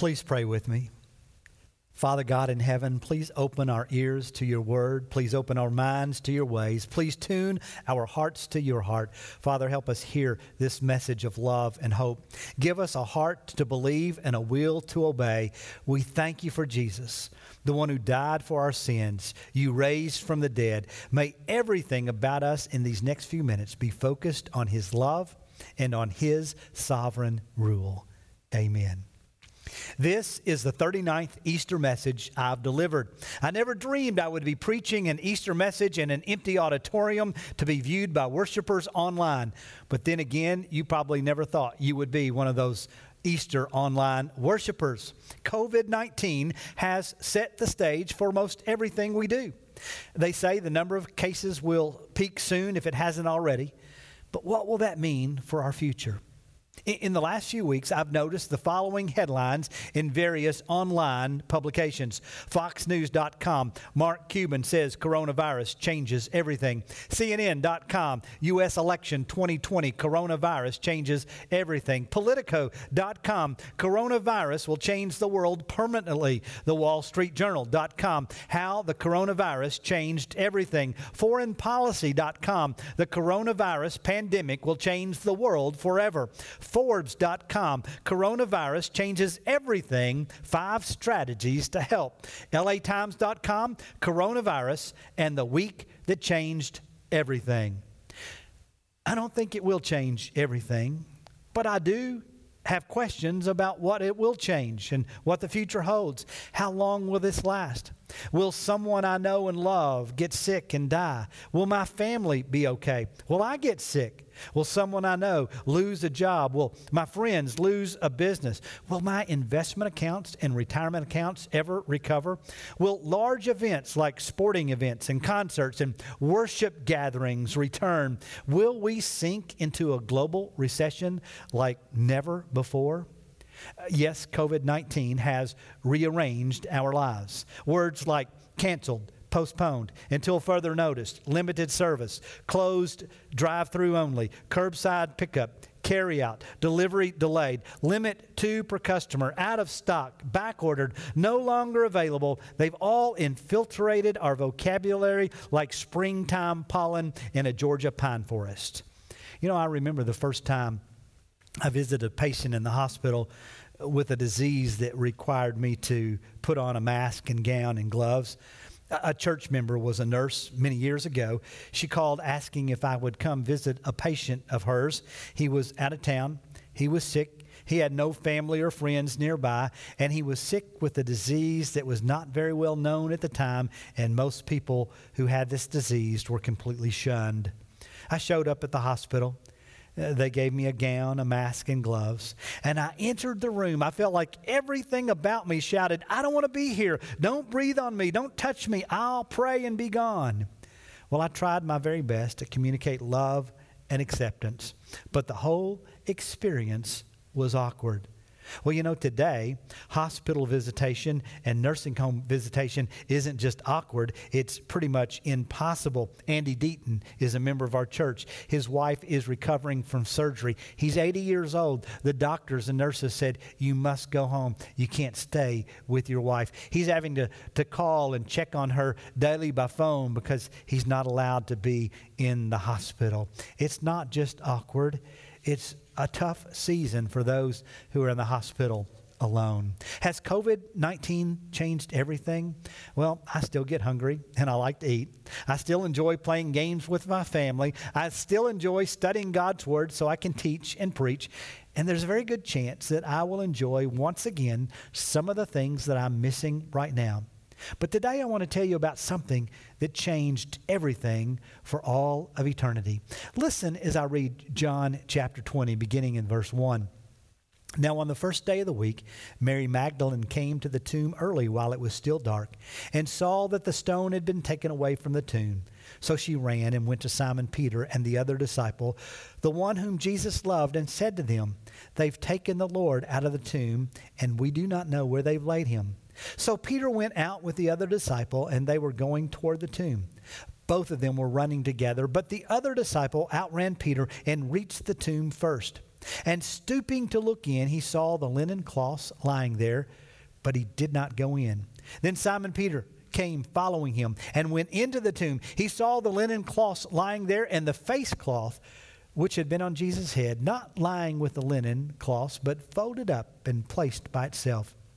Please pray with me. Father God in heaven, please open our ears to your word. Please open our minds to your ways. Please tune our hearts to your heart. Father, help us hear this message of love and hope. Give us a heart to believe and a will to obey. We thank you for Jesus, the one who died for our sins. You raised from the dead. May everything about us in these next few minutes be focused on his love and on his sovereign rule. Amen. This is the 39th Easter message I've delivered. I never dreamed I would be preaching an Easter message in an empty auditorium to be viewed by worshipers online. But then again, you probably never thought you would be one of those Easter online worshipers. COVID-19 has set the stage for most everything we do. They say the number of cases will peak soon if it hasn't already. But what will that mean for our future? In the last few weeks, I've noticed the following headlines in various online publications. Foxnews.com, Mark Cuban says coronavirus changes everything. CNN.com, U.S. election 2020, coronavirus changes everything. Politico.com, coronavirus will change the world permanently. The Wall Street Journal.com, how the coronavirus changed everything. Foreignpolicy.com, the coronavirus pandemic will change the world forever. Forbes.com, coronavirus changes everything, 5 strategies to help. LATimes.com, coronavirus and the week that changed everything. I don't think it will change everything, but I do have questions about what it will change and what the future holds. How long will this last? Will someone I know and love get sick and die? Will my family be okay? Will I get sick? Will someone I know lose a job? Will my friends lose a business? Will my investment accounts and retirement accounts ever recover? Will large events like sporting events and concerts and worship gatherings return? Will we sink into a global recession like never before? Yes, COVID-19 has rearranged our lives. Words like canceled, postponed, until further notice, limited service, closed, drive-through only, curbside pickup, carry-out, delivery delayed, limit 2 per customer, out of stock, back-ordered, no longer available. They've all infiltrated our vocabulary like springtime pollen in a Georgia pine forest. You know, I remember the first time I visited a patient in the hospital with a disease that required me to put on a mask and gown and gloves. A church member was a nurse many years ago. She called asking if I would come visit a patient of hers. He was out of town. He was sick. He had no family or friends nearby, and he was sick with a disease that was not very well known at the time, and most people who had this disease were completely shunned. I showed up at the hospital. They gave me a gown, a mask, and gloves. And I entered the room. I felt like everything about me shouted, "I don't want to be here. Don't breathe on me. Don't touch me. I'll pray and be gone." Well, I tried my very best to communicate love and acceptance, but the whole experience was awkward. Well, you know, today, hospital visitation and nursing home visitation isn't just awkward, it's pretty much impossible. Andy Deaton is a member of our church. His wife is recovering from surgery. He's 80 years old. The doctors and nurses said, "You must go home. You can't stay with your wife." He's having to call and check on her daily by phone because he's not allowed to be in the hospital. It's not just awkward, it's a tough season for those who are in the hospital alone. Has COVID-19 changed everything? Well, I still get hungry and I like to eat. I still enjoy playing games with my family. I still enjoy studying God's Word so I can teach and preach. And there's a very good chance that I will enjoy once again some of the things that I'm missing right now. But today I want to tell you about something that changed everything for all of eternity. Listen as I read John chapter 20, beginning in verse 1. "Now on the first day of the week, Mary Magdalene came to the tomb early while it was still dark and saw that the stone had been taken away from the tomb. So she ran and went to Simon Peter and the other disciple, the one whom Jesus loved, and said to them, 'They've taken the Lord out of the tomb, and we do not know where they've laid him.' So Peter went out with the other disciple, and they were going toward the tomb. Both of them were running together, but the other disciple outran Peter and reached the tomb first. And stooping to look in, he saw the linen cloths lying there, but he did not go in. Then Simon Peter came following him and went into the tomb. He saw the linen cloths lying there and the face cloth which had been on Jesus' head, not lying with the linen cloths, but folded up and placed by itself.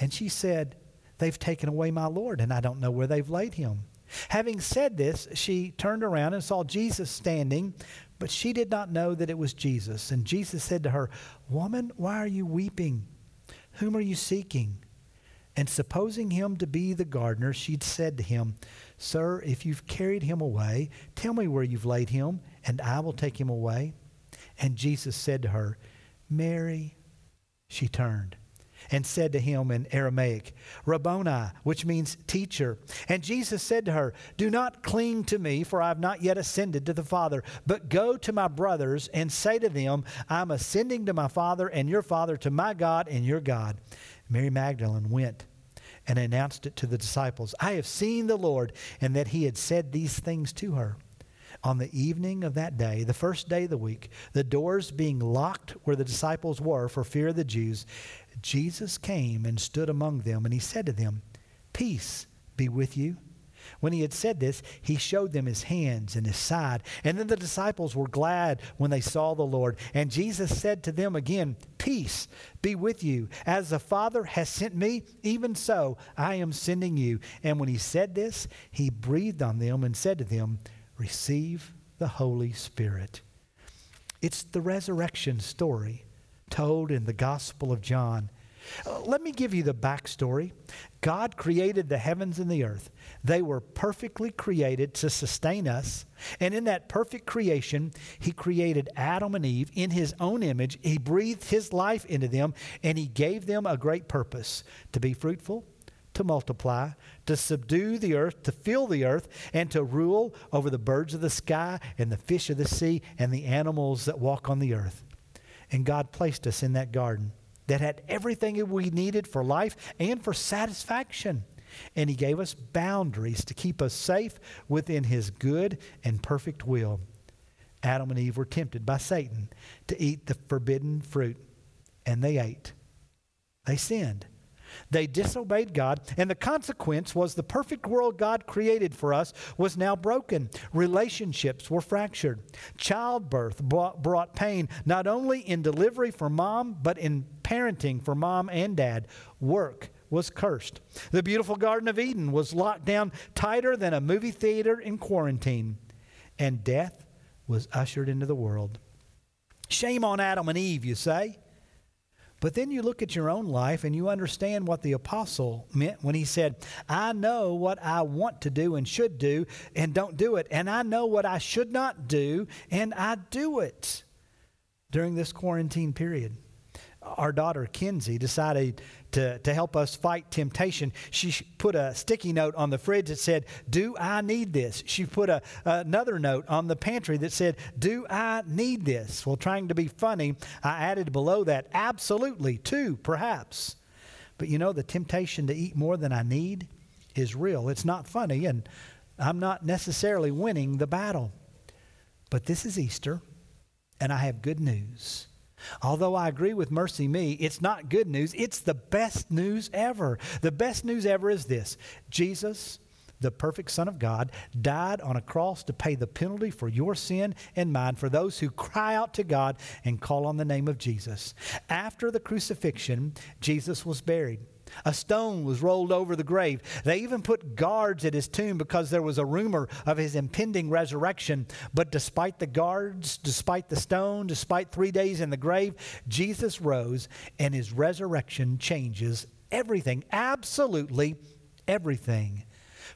And she said, "They've taken away my Lord, and I don't know where they've laid him." Having said this, she turned around and saw Jesus standing, but she did not know that it was Jesus. And Jesus said to her, "Woman, why are you weeping? Whom are you seeking?" And supposing him to be the gardener, she said to him, "Sir, if you've carried him away, tell me where you've laid him, and I will take him away." And Jesus said to her, "Mary." She turned and said to him in Aramaic, "Rabboni," which means teacher. And Jesus said to her, "Do not cling to me, for I have not yet ascended to the Father, but go to my brothers and say to them, I'm ascending to my Father and your Father, to my God and your God." Mary Magdalene went and announced it to the disciples, "I have seen the Lord," and that he had said these things to her. On the evening of that day, the first day of the week, the doors being locked where the disciples were for fear of the Jews, Jesus came and stood among them, and he said to them, "Peace be with you." When he had said this, he showed them his hands and his side. And then the disciples were glad when they saw the Lord. And Jesus said to them again, "Peace be with you. As the Father has sent me, even so I am sending you." And when he said this, he breathed on them and said to them, "Receive the Holy Spirit." It's the resurrection story told in the Gospel of John. Let me give you the backstory. God created the heavens and the earth. They were perfectly created to sustain us. And in that perfect creation, he created Adam and Eve in his own image. He breathed his life into them, and he gave them a great purpose: to be fruitful, to multiply, to subdue the earth, to fill the earth, and to rule over the birds of the sky and the fish of the sea and the animals that walk on the earth. And God placed us in that garden that had everything that we needed for life and for satisfaction. And he gave us boundaries to keep us safe within his good and perfect will. Adam and Eve were tempted by Satan to eat the forbidden fruit, and they ate. They sinned. They disobeyed God, and the consequence was the perfect world God created for us was now broken. Relationships were fractured. Childbirth brought pain, not only in delivery for mom, but in parenting for mom and dad. Work was cursed. The beautiful Garden of Eden was locked down tighter than a movie theater in quarantine, and death was ushered into the world. Shame on Adam and Eve, you say? But then you look at your own life and you understand what the apostle meant when he said, "I know what I want to do and should do and don't do it. And I know what I should not do and I do it." During this quarantine period, our daughter Kenzie decided to help us fight temptation. She put a sticky note on the fridge that said, "Do I need this?" She put another note on the pantry that said, "Do I need this?" Well, trying to be funny, I added below that, "Absolutely, two, perhaps." But you know, the temptation to eat more than I need is real. It's not funny, and I'm not necessarily winning the battle. But this is Easter, and I have good news. Although I agree with Mercy Me, it's not good news. It's the best news ever. The best news ever is this: Jesus, the perfect Son of God, died on a cross to pay the penalty for your sin and mine, for those who cry out to God and call on the name of Jesus. After the crucifixion, Jesus was buried. A stone was rolled over the grave. They even put guards at his tomb because there was a rumor of his impending resurrection. But despite the guards, despite the stone, despite 3 days in the grave, Jesus rose, and his resurrection changes everything, absolutely everything.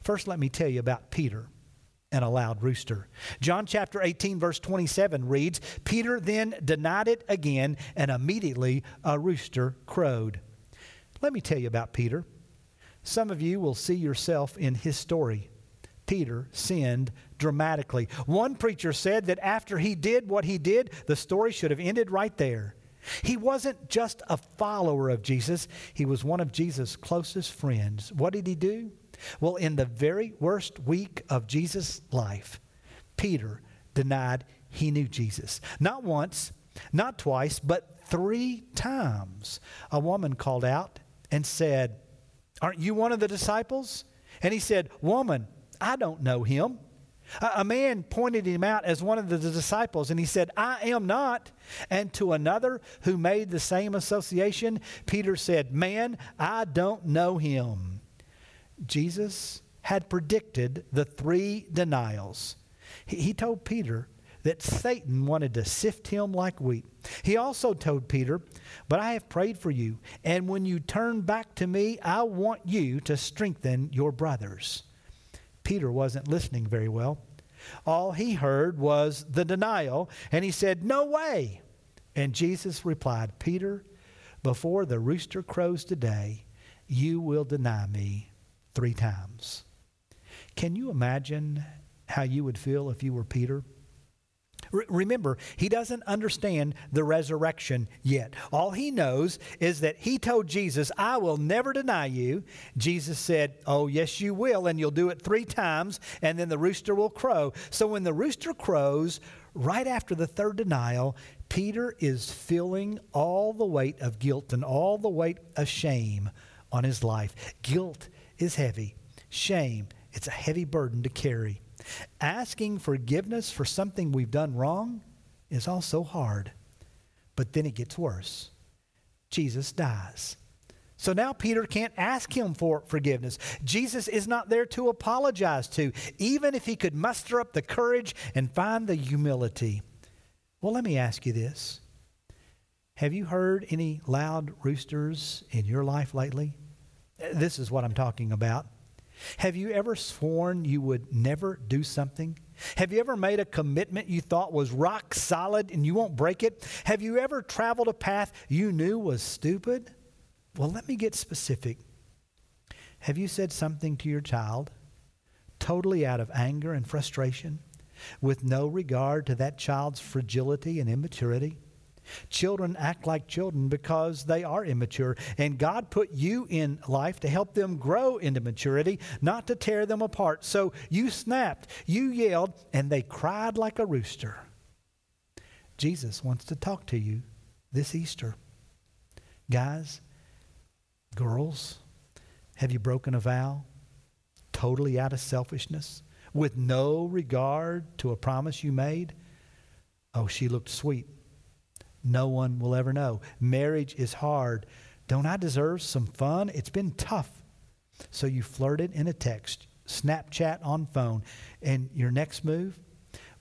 First, let me tell you about Peter. and a loud rooster. John chapter 18, verse 27 reads, Peter then denied it again, and immediately a rooster crowed. Let me tell you about Peter. Some of you will see yourself in his story. Peter sinned dramatically. One preacher said that after he did what he did, the story should have ended right there. He wasn't just a follower of Jesus. He was one of Jesus' closest friends. What did he do? Well, in the very worst week of Jesus' life, Peter denied he knew Jesus. Not once, not twice, but 3 times. A woman called out and said, "Aren't you one of the disciples?" And he said, "Woman, I don't know him." A man pointed him out as one of the disciples, and he said, "I am not." And to another who made the same association, Peter said, "Man, I don't know him." Jesus had predicted the 3 denials. He told Peter that Satan wanted to sift him like wheat. He also told Peter, "But I have prayed for you, and when you turn back to me, I want you to strengthen your brothers." Peter wasn't listening very well. All he heard was the denial, and he said, "No way." And Jesus replied, "Peter, before the rooster crows today, you will deny me 3 times. Can you imagine how you would feel if you were Peter? Remember, he doesn't understand the resurrection yet. All he knows is that he told Jesus, "I will never deny you." Jesus said, "Oh, yes, you will, and you'll do it 3 times, and then the rooster will crow." So when the rooster crows, right after the 3rd denial, Peter is feeling all the weight of guilt and all the weight of shame on his life. Guilt is heavy. Shame, it's a heavy burden to carry. Asking forgiveness for something we've done wrong is also hard. But then it gets worse. Jesus dies. So now Peter can't ask him for forgiveness. Jesus is not there to apologize to, even if he could muster up the courage and find the humility. Well, let me ask you this. Have you heard any loud roosters in your life lately? This is what I'm talking about. Have you ever sworn you would never do something? Have you ever made a commitment you thought was rock solid and you won't break it? Have you ever traveled a path you knew was stupid? Well, let me get specific. Have you said something to your child totally out of anger and frustration with no regard to that child's fragility and immaturity? Children act like children because they are immature, and God put you in life to help them grow into maturity, not to tear them apart. So you snapped, you yelled, and they cried like a rooster. Jesus wants to talk to you this Easter. Guys, girls, have you broken a vow totally out of selfishness with no regard to a promise you made? "Oh, she looked sweet. No one will ever know. Marriage is hard. Don't I deserve some fun? It's been tough." So you flirted in a text, Snapchat on phone, and your next move?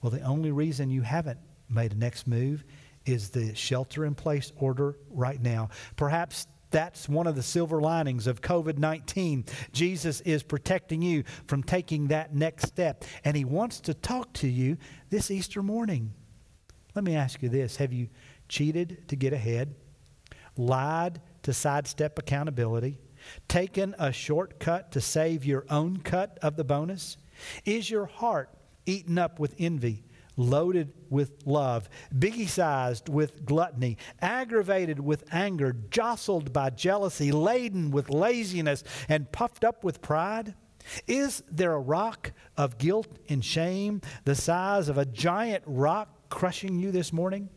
Well, the only reason you haven't made a next move is the shelter-in-place order right now. Perhaps that's one of the silver linings of COVID-19. Jesus is protecting you from taking that next step, and he wants to talk to you this Easter morning. Let me ask you this. Have you cheated to get ahead, lied to sidestep accountability, taken a shortcut to save your own cut of the bonus? Is your heart eaten up with envy, loaded with love, biggie-sized with gluttony, aggravated with anger, jostled by jealousy, laden with laziness, and puffed up with pride? Is there a rock of guilt and shame the size of a giant rock crushing you this morning?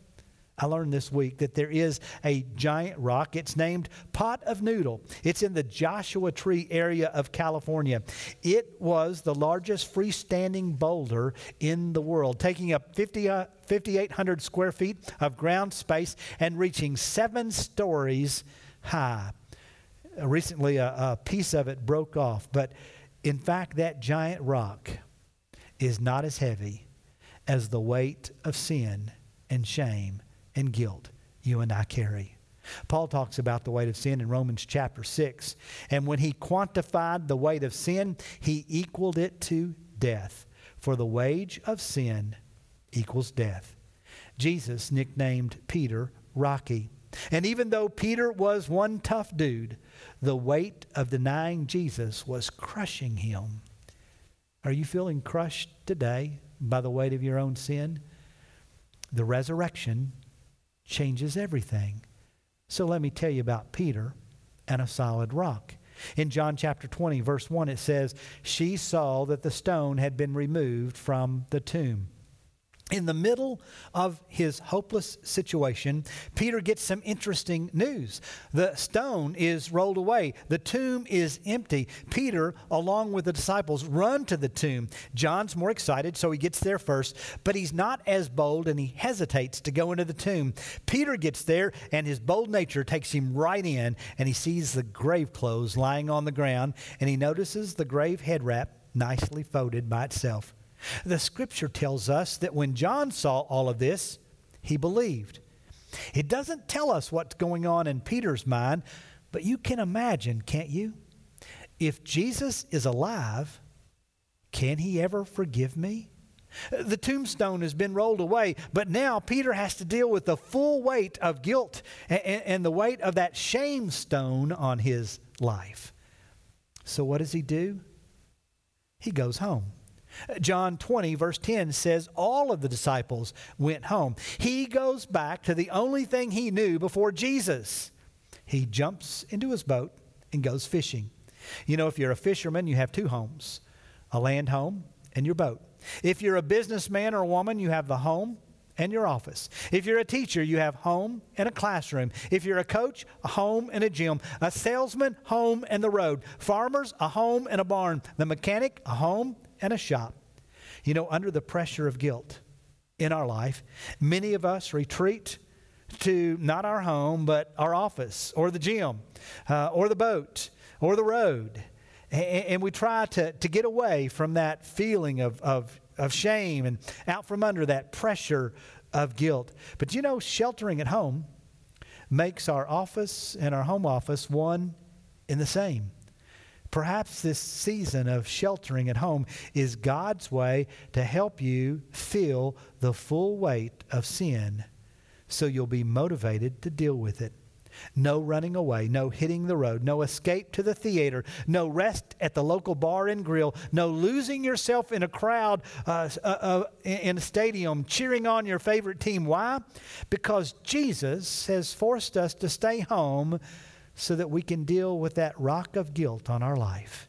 I learned this week that there is a giant rock. It's named Pot of Noodle. It's in the Joshua Tree area of California. It was the largest freestanding boulder in the world, taking up 5,800 square feet of ground space and reaching 7 stories high. Recently, a piece of it broke off, but in fact, that giant rock is not as heavy as the weight of sin and shame and guilt you and I carry. Paul talks about the weight of sin in Romans chapter 6. And when he quantified the weight of sin, he equaled it to death. for the wage of sin equals death. Jesus nicknamed Peter Rocky. And even though Peter was one tough dude, the weight of denying Jesus was crushing him. Are you feeling crushed today by the weight of your own sin? The resurrection changes everything. So let me tell you about Peter and a solid rock. In John chapter 20, verse 1, it says, "She saw that the stone had been removed from the tomb." In the middle of his hopeless situation, Peter gets some interesting news. The stone is rolled away. The tomb is empty. Peter, along with the disciples, run to the tomb. John's more excited, so he gets there first, but he's not as bold and he hesitates to go into the tomb. Peter gets there and his bold nature takes him right in, and he sees the grave clothes lying on the ground, and he notices the grave head wrap nicely folded by itself. The scripture tells us that when John saw all of this, he believed. It doesn't tell us what's going on in Peter's mind, but you can imagine, can't you? If Jesus is alive, can he ever forgive me? The tombstone has been rolled away, but now Peter has to deal with the full weight of guilt and the weight of that shame stone on his life. So what does he do? He goes home. John 20 verse 10 says all of the disciples went home. He goes back to the only thing he knew before Jesus. He jumps into his boat and goes fishing. You know, if you're a fisherman, you have two homes, a land home and your boat. If you're a businessman or woman, you have the home and your office. If you're a teacher, you have home and a classroom. If you're a coach, a home and a gym. A salesman, home and the road. Farmers, a home and a barn. The mechanic, a home and a shop. You know, under the pressure of guilt in our life, many of us retreat to not our home, but our office or the gym or the boat or the road. And we try to get away from that feeling of shame and out from under that pressure of guilt. But you know, sheltering at home makes our office and our home office one and the same. Perhaps this season of sheltering at home is God's way to help you feel the full weight of sin so you'll be motivated to deal with it. No running away, no hitting the road, no escape to the theater, no rest at the local bar and grill, no losing yourself in a crowd in a stadium cheering on your favorite team. Why? Because Jesus has forced us to stay home so that we can deal with that rock of guilt on our life.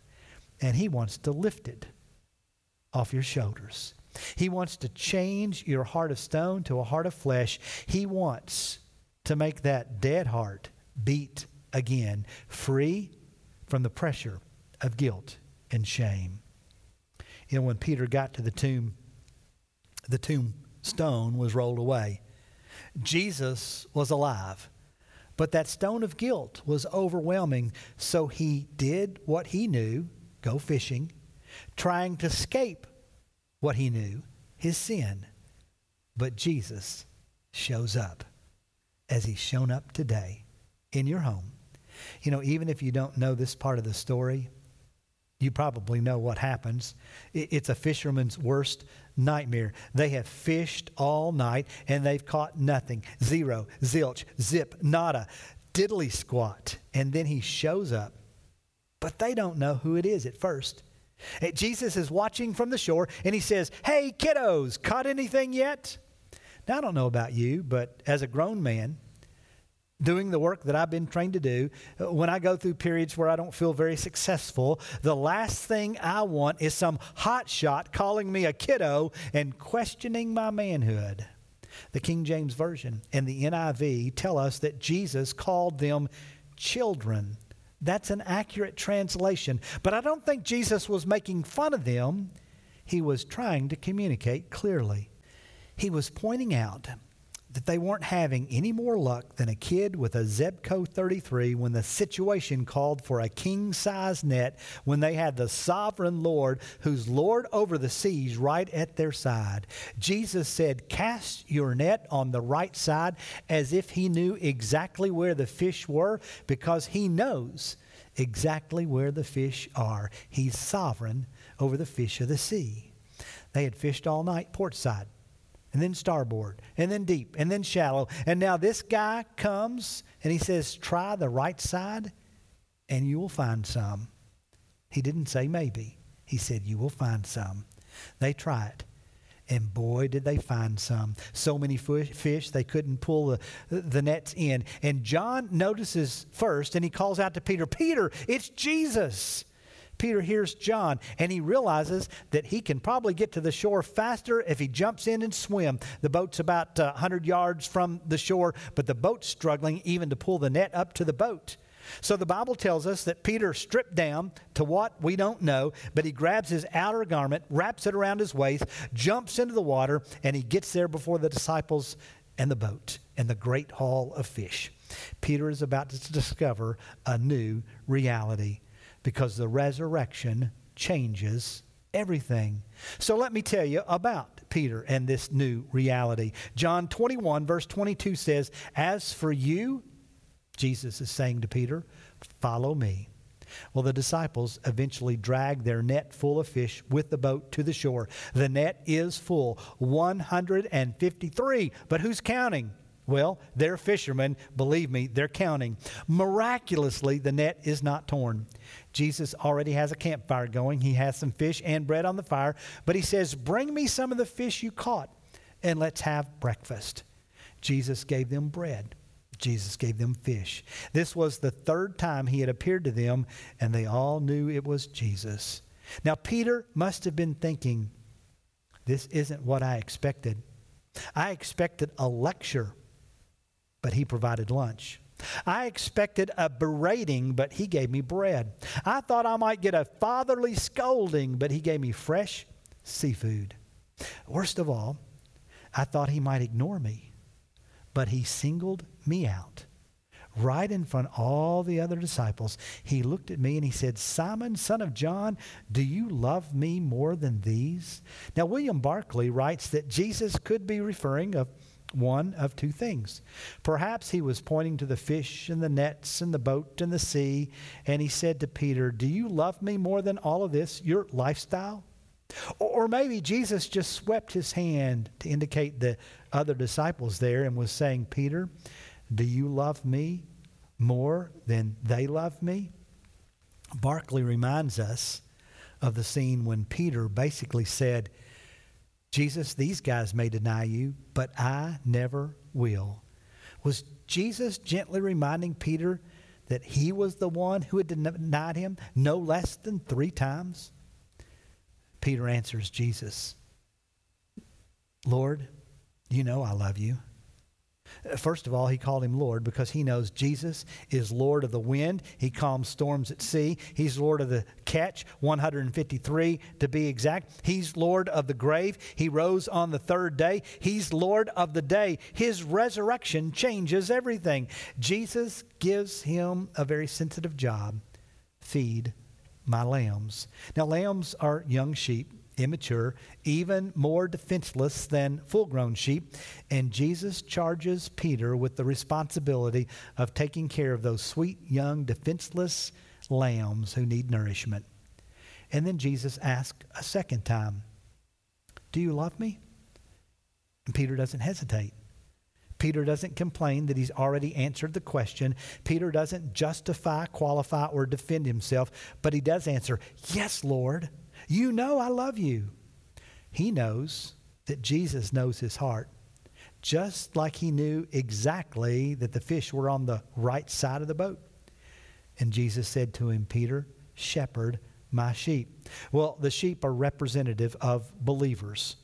And he wants to lift it off your shoulders. He wants to change your heart of stone to a heart of flesh. He wants to make that dead heart beat again, free from the pressure of guilt and shame. You know, when Peter got to the tombstone was rolled away. Jesus was alive, but that stone of guilt was overwhelming, so he did what he knew, go fishing, trying to escape what he knew, his sin. But Jesus shows up, as he's shown up today in your home. You know, even if you don't know this part of the story, you probably know what happens. It's a fisherman's worst nightmare. They have fished all night and they've caught nothing. Zero, zilch, zip, nada, diddly squat. And then he shows up, but they don't know who it is at first. Jesus is watching from the shore and he says, "Hey kiddos, caught anything yet?" Now, I don't know about you, but as a grown man, doing the work that I've been trained to do, when I go through periods where I don't feel very successful, the last thing I want is some hotshot calling me a kiddo and questioning my manhood. The King James Version and the NIV tell us that Jesus called them children. That's an accurate translation, but I don't think Jesus was making fun of them. He was trying to communicate clearly. He was pointing out that they weren't having any more luck than a kid with a Zebco 33 when the situation called for a king-size net, when they had the sovereign Lord who's Lord over the seas right at their side. Jesus said, "Cast your net on the right side," as if he knew exactly where the fish were, because he knows exactly where the fish are. He's sovereign over the fish of the sea. They had fished all night, port side, and then starboard, and then deep, and then shallow. And now this guy comes and he says, try the right side and you will find some. He didn't say maybe. He said, you will find some. They try it. And boy, did they find some. So many fish, they couldn't pull the nets in. And John notices first, and he calls out to Peter, Peter, it's Jesus. Peter hears John, and he realizes that he can probably get to the shore faster if he jumps in and swim. The boat's about 100 yards from the shore, but the boat's struggling even to pull the net up to the boat. So the Bible tells us that Peter stripped down to what we don't know, but he grabs his outer garment, wraps it around his waist, jumps into the water, and he gets there before the disciples and the boat and the great haul of fish. Peter is about to discover a new reality because the resurrection changes everything. So let me tell you about Peter and this new reality. John 21 verse 22 says, as for you, Jesus is saying to Peter, follow me. Well, the disciples eventually drag their net full of fish with the boat to the shore. The net is full, 153. But who's counting? Well, they're fishermen. Believe me, they're counting. Miraculously, the net is not torn. Jesus already has a campfire going. He has some fish and bread on the fire. But he says, bring me some of the fish you caught and let's have breakfast. Jesus gave them bread. Jesus gave them fish. This was the third time he had appeared to them, and they all knew it was Jesus. Now, Peter must have been thinking, this isn't what I expected. I expected a lecture, but he provided lunch. I expected a berating, but he gave me bread. I thought I might get a fatherly scolding, but he gave me fresh seafood. Worst of all, I thought he might ignore me, but he singled me out right in front of all the other disciples. He looked at me and he said, Simon, son of John, do you love me more than these? Now, William Barclay writes that Jesus could be referring to one of two things. Perhaps he was pointing to the fish and the nets and the boat and the sea. And he said to Peter, do you love me more than all of this, your lifestyle? Or maybe Jesus just swept his hand to indicate the other disciples there and was saying, Peter, do you love me more than they love me? Barclay reminds us of the scene when Peter basically said, Jesus, these guys may deny you, but I never will. Was Jesus gently reminding Peter that he was the one who had denied him no less than 3 times? Peter answers Jesus, Lord, you know I love you. First of all, he called him Lord because he knows Jesus is Lord of the wind. He calms storms at sea. He's Lord of the catch, 153 to be exact. He's Lord of the grave. He rose on the third day. He's Lord of the day. His resurrection changes everything. Jesus gives him a very sensitive job. Feed my lambs. Now, lambs are young sheep, immature, even more defenseless than full-grown sheep. And Jesus charges Peter with the responsibility of taking care of those sweet, young, defenseless lambs who need nourishment. And then Jesus asks a second time, do you love me? And Peter doesn't hesitate. Peter doesn't complain that he's already answered the question. Peter doesn't justify, qualify, or defend himself, but he does answer, yes, Lord, you know I love you. He knows that Jesus knows his heart, just like he knew exactly that the fish were on the right side of the boat. And Jesus said to him, Peter, shepherd my sheep. Well, the sheep are representative of believers.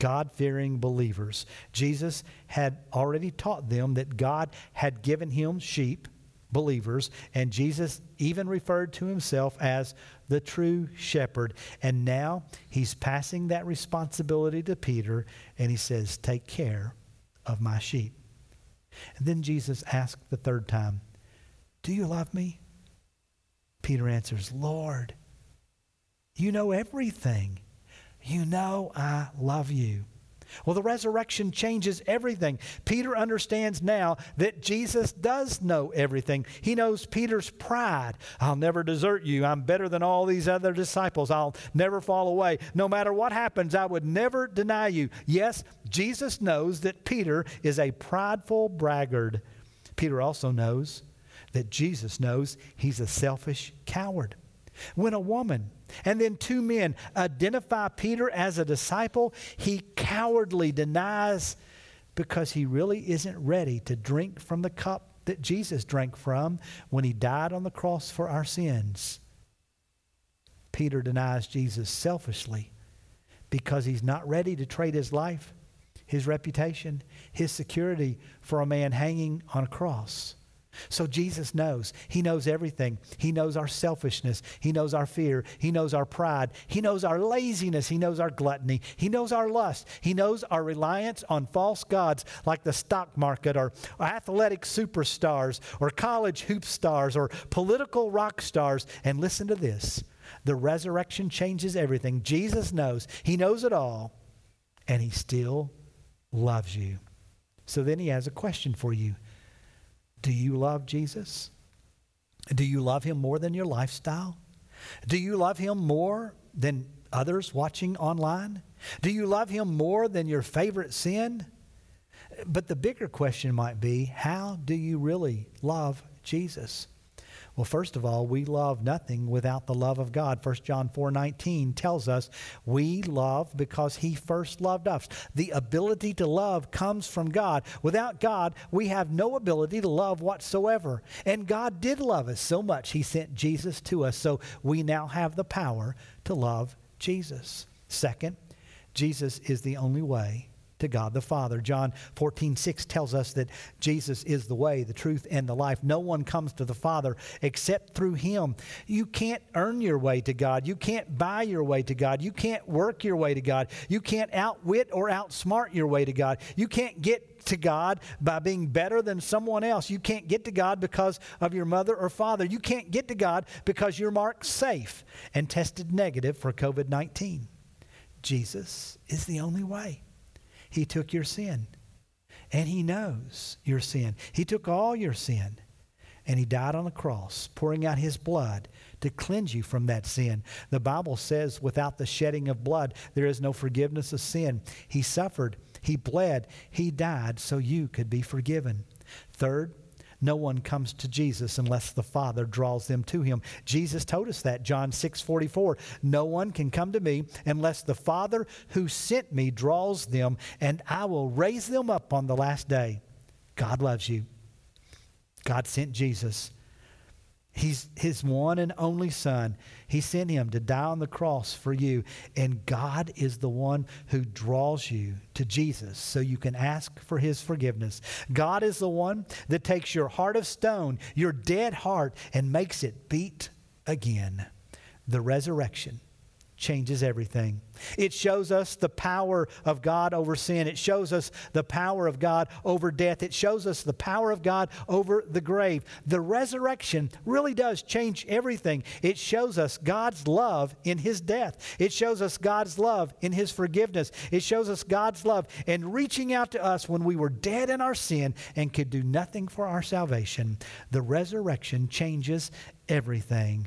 God-fearing believers. Jesus had already taught them that God had given him sheep, believers, and Jesus even referred to himself as the true shepherd. And now he's passing that responsibility to Peter, and he says, take care of my sheep. And then Jesus asked the third time, do you love me? Peter answers, Lord, you know everything. You know I love you. Well, the resurrection changes everything. Peter understands now that Jesus does know everything. He knows Peter's pride. I'll never desert you. I'm better than all these other disciples. I'll never fall away. No matter what happens, I would never deny you. Yes, Jesus knows that Peter is a prideful braggart. Peter also knows that Jesus knows he's a selfish coward. When a woman and then two men identify Peter as a disciple, he cowardly denies because he really isn't ready to drink from the cup that Jesus drank from when he died on the cross for our sins. Peter denies Jesus selfishly because he's not ready to trade his life, his reputation, his security for a man hanging on a cross. So Jesus knows. He knows everything. He knows our selfishness. He knows our fear. He knows our pride. He knows our laziness. He knows our gluttony. He knows our lust. He knows our reliance on false gods like the stock market or athletic superstars or college hoop stars or political rock stars. And listen to this. The resurrection changes everything. Jesus knows. He knows it all. And he still loves you. So then he has a question for you. Do you love Jesus? Do you love him more than your lifestyle? Do you love him more than others watching online? Do you love him more than your favorite sin? But the bigger question might be, how do you really love Jesus? Well, first of all, we love nothing without the love of God. 1 John 4:19 tells us we love because he first loved us. The ability to love comes from God. Without God, we have no ability to love whatsoever. And God did love us so much, he sent Jesus to us. So we now have the power to love Jesus. Second, Jesus is the only way to God the Father. John 14:6 tells us that Jesus is the way, the truth, and the life. No one comes to the Father except through him. You can't earn your way to God. You can't buy your way to God. You can't work your way to God. You can't outwit or outsmart your way to God. You can't get to God by being better than someone else. You can't get to God because of your mother or father. You can't get to God because you're marked safe and tested negative for COVID-19. Jesus is the only way. He took your sin, and he knows your sin. He took all your sin, and he died on the cross, pouring out his blood to cleanse you from that sin. The Bible says, without the shedding of blood, there is no forgiveness of sin. He suffered, he bled, he died so you could be forgiven. Third, no one comes to Jesus unless the Father draws them to him. Jesus told us that, John 6:44. No one can come to me unless the Father who sent me draws them, and I will raise them up on the last day. God loves you. God sent Jesus. He's his one and only son. He sent him to die on the cross for you. And God is the one who draws you to Jesus so you can ask for his forgiveness. God is the one that takes your heart of stone, your dead heart, and makes it beat again. The resurrection changes everything. It shows us the power of God over sin. It shows us the power of God over death. It shows us the power of God over the grave. The resurrection really does change everything. It shows us God's love in his death. It shows us God's love in his forgiveness. It shows us God's love in reaching out to us when we were dead in our sin and could do nothing for our salvation. The resurrection changes everything.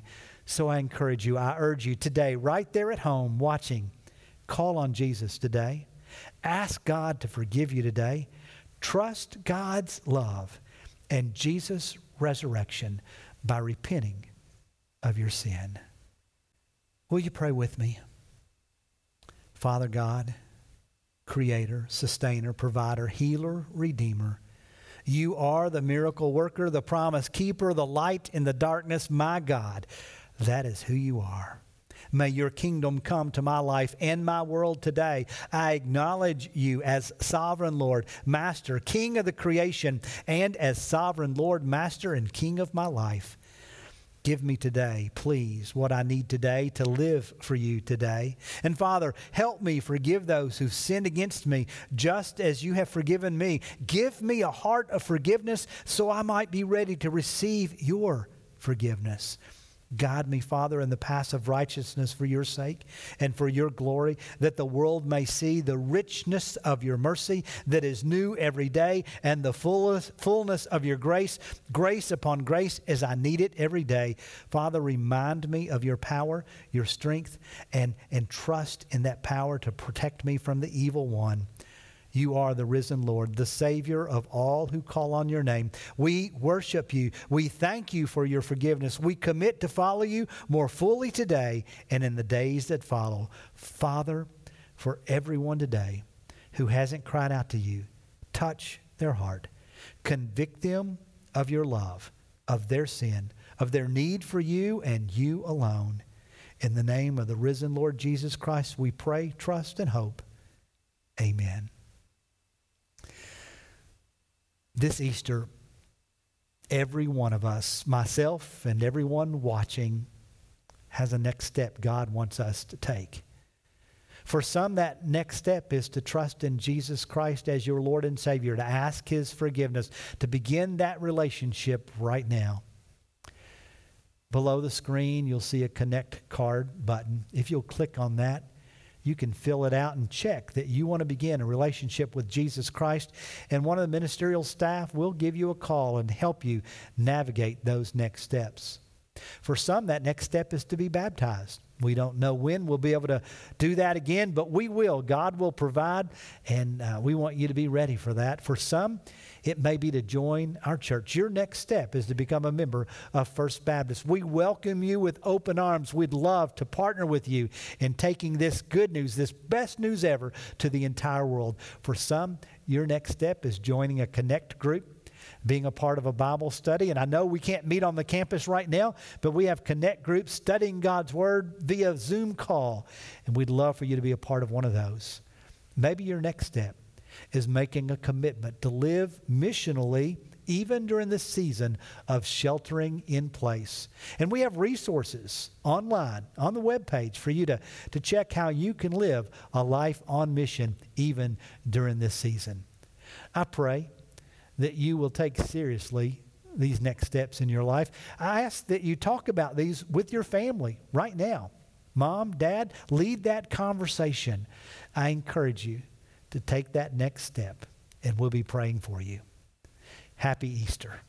So I encourage you, I urge you today, right there at home watching, call on Jesus today. Ask God to forgive you today. Trust God's love and Jesus' resurrection by repenting of your sin. Will you pray with me? Father God, Creator, Sustainer, Provider, Healer, Redeemer, you are the miracle worker, the promise keeper, the light in the darkness, my God. That is who you are. May your kingdom come to my life and my world today. I acknowledge you as sovereign Lord, Master, King of the creation, and as sovereign Lord, Master, and King of my life. Give me today, please, what I need today to live for you today. And Father, help me forgive those who've sinned against me, just as you have forgiven me. Give me a heart of forgiveness so I might be ready to receive your forgiveness. Guide me, Father, in the paths of righteousness for your sake and for your glory, that the world may see the richness of your mercy that is new every day and the fullness of your grace, grace upon grace as I need it every day. Father, remind me of your power, your strength, and trust in that power to protect me from the evil one. You are the risen Lord, the Savior of all who call on your name. We worship you. We thank you for your forgiveness. We commit to follow you more fully today and in the days that follow. Father, for everyone today who hasn't cried out to you, touch their heart. Convict them of your love, of their sin, of their need for you and you alone. In the name of the risen Lord Jesus Christ, we pray, trust, and hope. Amen. This Easter, every one of us, myself and everyone watching, has a next step God wants us to take. For some, that next step is to trust in Jesus Christ as your Lord and Savior, to ask His forgiveness, to begin that relationship right now. Below the screen, you'll see a Connect Card button. If you'll click on that, you can fill it out and check that you want to begin a relationship with Jesus Christ. And one of the ministerial staff will give you a call and help you navigate those next steps. For some, that next step is to be baptized. We don't know when we'll be able to do that again, but we will. God will provide, and we want you to be ready for that. For some, it may be to join our church. Your next step is to become a member of First Baptist. We welcome you with open arms. We'd love to partner with you in taking this good news, this best news ever, to the entire world. For some, your next step is joining a Connect group, being a part of a Bible study. And I know we can't meet on the campus right now, but we have Connect groups studying God's Word via Zoom call. And we'd love for you to be a part of one of those. Maybe your next step is making a commitment to live missionally, even during this season of sheltering in place. And we have resources online, on the webpage, for you to check how you can live a life on mission, even during this season. I pray that you will take seriously these next steps in your life. I ask that you talk about these with your family right now. Mom, Dad, lead that conversation. I encourage you to take that next step, and we'll be praying for you. Happy Easter.